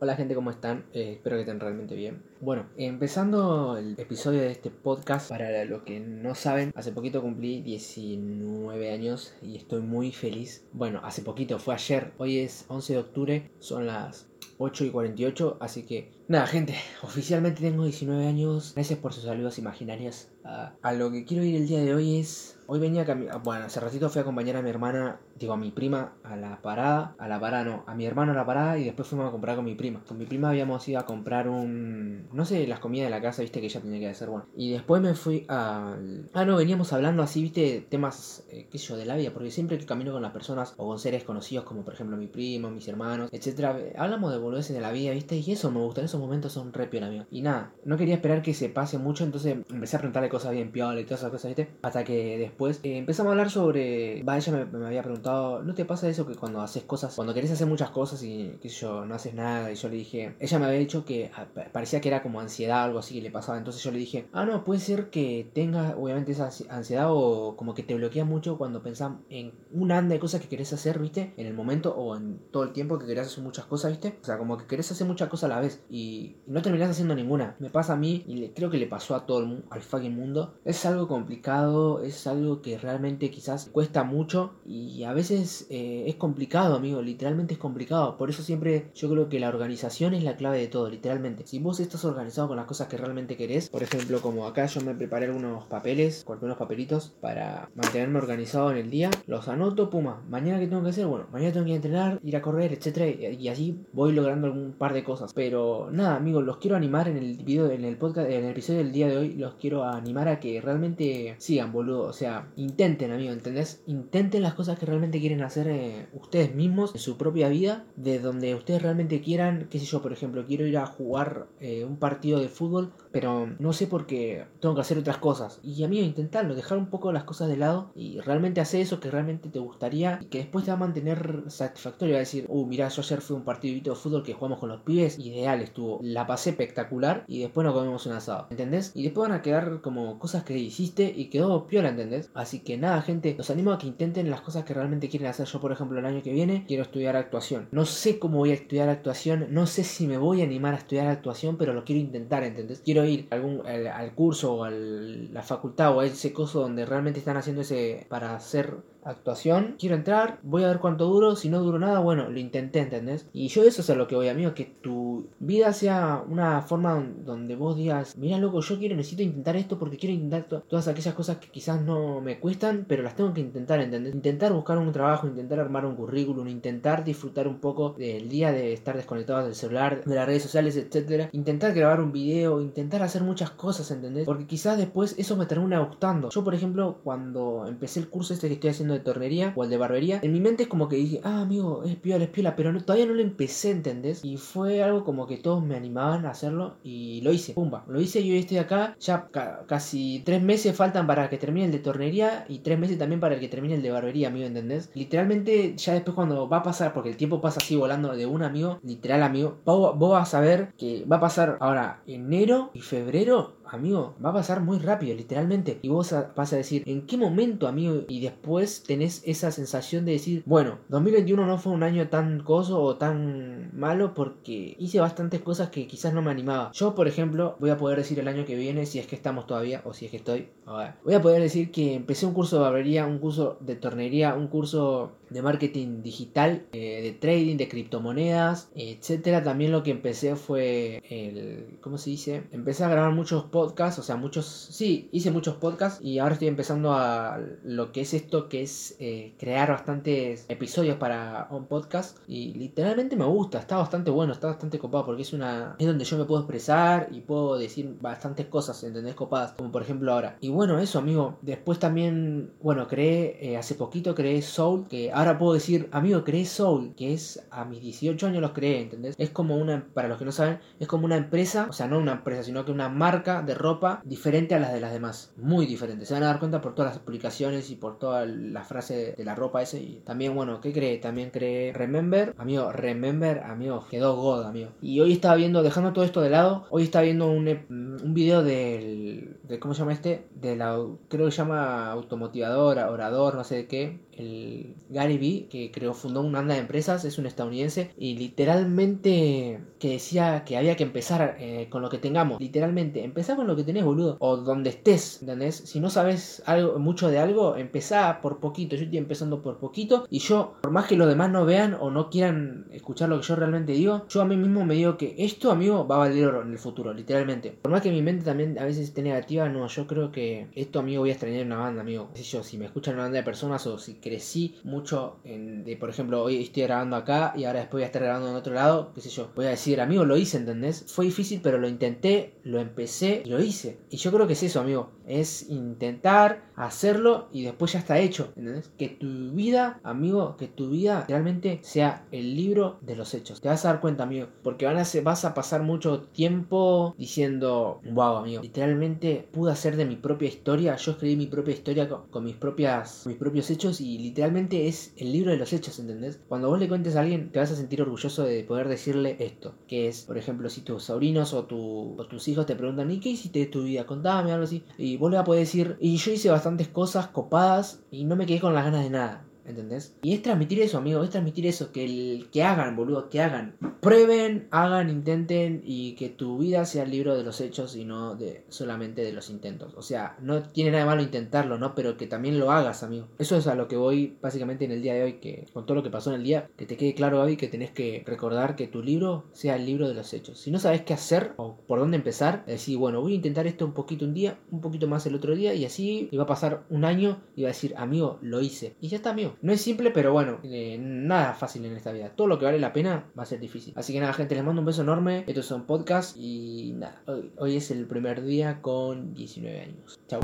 Hola gente, ¿cómo están? Espero que estén realmente bien. Bueno, empezando el episodio de este podcast, para los que no saben, hace poquito cumplí 19 años y estoy muy feliz. Bueno, hace poquito, fue ayer, hoy es 11 de octubre, son las 8:48, así que nada gente, oficialmente tengo 19 años, gracias por sus saludos imaginarios. A lo que quiero ir el día de hoy es... Hoy venía caminando, bueno, hace ratito fui a acompañar a mi hermana, digo a mi prima a mi hermano a la parada y después fuimos a comprar con mi prima. Con mi prima habíamos ido a comprar no sé, las comidas de la casa, viste, que ella tenía que hacer, bueno. Y después me fui veníamos hablando así, viste, temas, qué sé yo, de la vida, porque siempre que camino con las personas o con seres conocidos como por ejemplo mi primo, mis hermanos, etcétera, hablamos de boludeces de la vida, viste, y eso me gusta, en esos momentos son re piola, amigo. Y nada, no quería esperar que se pase mucho, entonces empecé a preguntarle cosas bien piola y todas esas cosas, viste, hasta que después empezamos a hablar sobre... ella me había preguntado, ¿no te pasa eso que cuando haces cosas, cuando querés hacer muchas cosas y qué sé yo, no haces nada? Y yo le dije, ella me había dicho que parecía que era como ansiedad o algo así que le pasaba, entonces yo le dije, no, puede ser que tengas obviamente esa ansiedad o como que te bloquea mucho cuando pensás en un anda de cosas que querés hacer, viste, en el momento o en todo el tiempo que querés hacer muchas cosas, viste, o sea, como que querés hacer muchas cosas a la vez y no terminás haciendo ninguna. Me pasa a mí y creo que le pasó a todo al fucking mundo. Es algo complicado, es algo que realmente quizás cuesta mucho y a veces es complicado, amigo, literalmente es complicado. Por eso siempre yo creo que la organización es la clave de todo, literalmente. Si vos estás organizado con las cosas que realmente querés, por ejemplo, como acá yo me preparé algunos papeles, corté unos papelitos para mantenerme organizado en el día, los anoto, puma, mañana que tengo que hacer, bueno, mañana tengo que entrenar, ir a correr, etcétera, y así voy logrando algún par de cosas. Pero nada, amigo, los quiero animar en el video, en el podcast, en el episodio del día de hoy, los quiero animar a que realmente sigan, boludo, o sea, intenten, amigo, ¿entendés? Intenten las cosas que realmente quieren hacer ustedes mismos en su propia vida, de donde ustedes realmente quieran. Qué sé yo, por ejemplo, quiero ir a jugar un partido de fútbol, pero no sé por qué tengo que hacer otras cosas. Y amigo, intentarlo, dejar un poco las cosas de lado y realmente hacer eso que realmente te gustaría y que después te va a mantener satisfactorio. Va a decir, mirá, yo ayer fui a un partidito de fútbol que jugamos con los pibes, ideal estuvo, la pasé espectacular y después nos comimos un asado, ¿entendés? Y después van a quedar como cosas que hiciste y quedó piola, ¿entendés? Así que nada gente, los animo a que intenten las cosas que realmente quieren hacer. Yo por ejemplo el año que viene quiero estudiar actuación. No sé cómo voy a estudiar actuación, no sé si me voy a animar a estudiar actuación, pero lo quiero intentar, ¿entendés? Quiero ir al curso o a la facultad o a ese coso donde realmente están haciendo ese para hacer actuación. Quiero entrar, voy a ver cuánto duro, si no duro nada, bueno, lo intenté, ¿entendés? Y yo eso es a lo que voy, amigo, que tu vida sea una forma donde vos digas, mirá loco, yo necesito intentar esto porque quiero intentar todas aquellas cosas que quizás no me cuestan, pero las tengo que intentar, ¿entendés? Intentar buscar un trabajo, intentar armar un currículum, intentar disfrutar un poco del día de estar desconectados del celular, de las redes sociales, etcétera, intentar grabar un video, intentar hacer muchas cosas, ¿entendés? Porque quizás después eso me termina gustando. Yo por ejemplo, cuando empecé el curso este que estoy haciendo de tornería o el de barbería, en mi mente es como que dije, amigo, es piola, pero todavía no lo empecé, ¿entendés? Y fue algo como que todos me animaban a hacerlo y lo hice, pumba, lo hice y hoy estoy acá, ya casi 3 meses faltan para que termine el de tornería y 3 meses también para el que termine el de barbería, amigo, ¿entendés? Literalmente ya después cuando va a pasar, porque el tiempo pasa así volando de un, amigo, literal, amigo, vos vas a ver que va a pasar ahora enero y febrero, amigo, va a pasar muy rápido, literalmente, y vos vas a decir, ¿en qué momento, amigo? Y después tenés esa sensación de decir, bueno, 2021 no fue un año tan coso o tan malo porque hice bastantes cosas que quizás no me animaba. Yo, por ejemplo, voy a poder decir el año que viene, si es que estamos todavía, o si es que estoy, voy a poder decir que empecé un curso de barbería, un curso de tornería, un curso de marketing digital, de trading, de criptomonedas, etcétera. También lo que empecé fue empecé a grabar muchos podcasts, hice muchos podcasts y ahora estoy empezando a lo que es esto, que es crear bastantes episodios para un podcast y literalmente me gusta, está bastante bueno, está bastante copado porque es donde yo me puedo expresar y puedo decir bastantes cosas, ¿entendés? Copadas, como por ejemplo ahora. Y bueno, eso amigo, después también, bueno, hace poquito creé Soul, que ahora puedo decir, amigo, creé Soul, que es a mis 18 años los creé, ¿entendés? Es como para los que no saben, es como una empresa, o sea, no una empresa, sino que una marca de ropa diferente a las de las demás, muy diferente. Se van a dar cuenta por todas las publicaciones y por toda la frase de la ropa ese. Y también, bueno, ¿qué cree? También cree Remember, amigo, quedó God, amigo. Y hoy estaba viendo, dejando todo esto de lado, hoy estaba viendo un video de ¿cómo se llama este? Creo que se llama automotivador, orador, no sé de qué. El Gary Vee, que fundó una banda de empresas, es un estadounidense, y literalmente que decía que había que empezar con lo que tengamos. Literalmente, empezá con lo que tenés, boludo, o donde estés, ¿entendés? Si no sabes mucho de algo, empezá por poquito. Yo estoy empezando por poquito, y yo, por más que los demás no vean o no quieran escuchar lo que yo realmente digo, yo a mí mismo me digo que esto, amigo, va a valer oro en el futuro, literalmente. Por más que mi mente también a veces esté negativa, no, yo creo que esto, amigo, voy a extrañar una banda, amigo. No sé yo, si me escuchan una banda de personas o si crecí mucho por ejemplo, hoy estoy grabando acá y ahora después voy a estar grabando en otro lado, qué sé yo, voy a decir, amigo, lo hice, ¿entendés? Fue difícil, pero lo intenté, lo empecé, lo hice. Y yo creo que es eso, amigo, es intentar hacerlo y después ya está hecho, ¿entendés? Que tu vida, amigo, que tu vida realmente sea el libro de los hechos. Te vas a dar cuenta, amigo, porque vas a pasar mucho tiempo diciendo, wow, amigo, literalmente pude hacer de mi propia historia, yo escribí mi propia historia con mis propios hechos, y literalmente es el libro de los hechos, ¿entendés? Cuando vos le cuentes a alguien, te vas a sentir orgulloso de poder decirle esto, que es, por ejemplo, si tus sobrinos o tus hijos te preguntan, ¿y qué hiciste de tu vida? Contame, algo así, y vos le vas a poder decir, y yo hice bastantes cosas copadas y no me quedé con las ganas de nada, ¿entendés? Y es transmitir eso, amigo, es transmitir eso, que hagan, boludo, que hagan. Prueben, hagan, intenten, y que tu vida sea el libro de los hechos y no solamente de los intentos. O sea, no tiene nada de malo intentarlo, ¿no? Pero que también lo hagas, amigo. Eso es a lo que voy básicamente en el día de hoy, que con todo lo que pasó en el día, que te quede claro hoy que tenés que recordar que tu libro sea el libro de los hechos. Si no sabes qué hacer o por dónde empezar, decís, bueno, voy a intentar esto un poquito un día, un poquito más el otro día, y así iba a pasar un año y va a decir, amigo, lo hice. Y ya está, amigo. No es simple, pero bueno, nada fácil en esta vida. Todo lo que vale la pena va a ser difícil. Así que nada, gente, les mando un beso enorme. Estos son podcasts y nada. Hoy es el primer día con 19 años. Chao.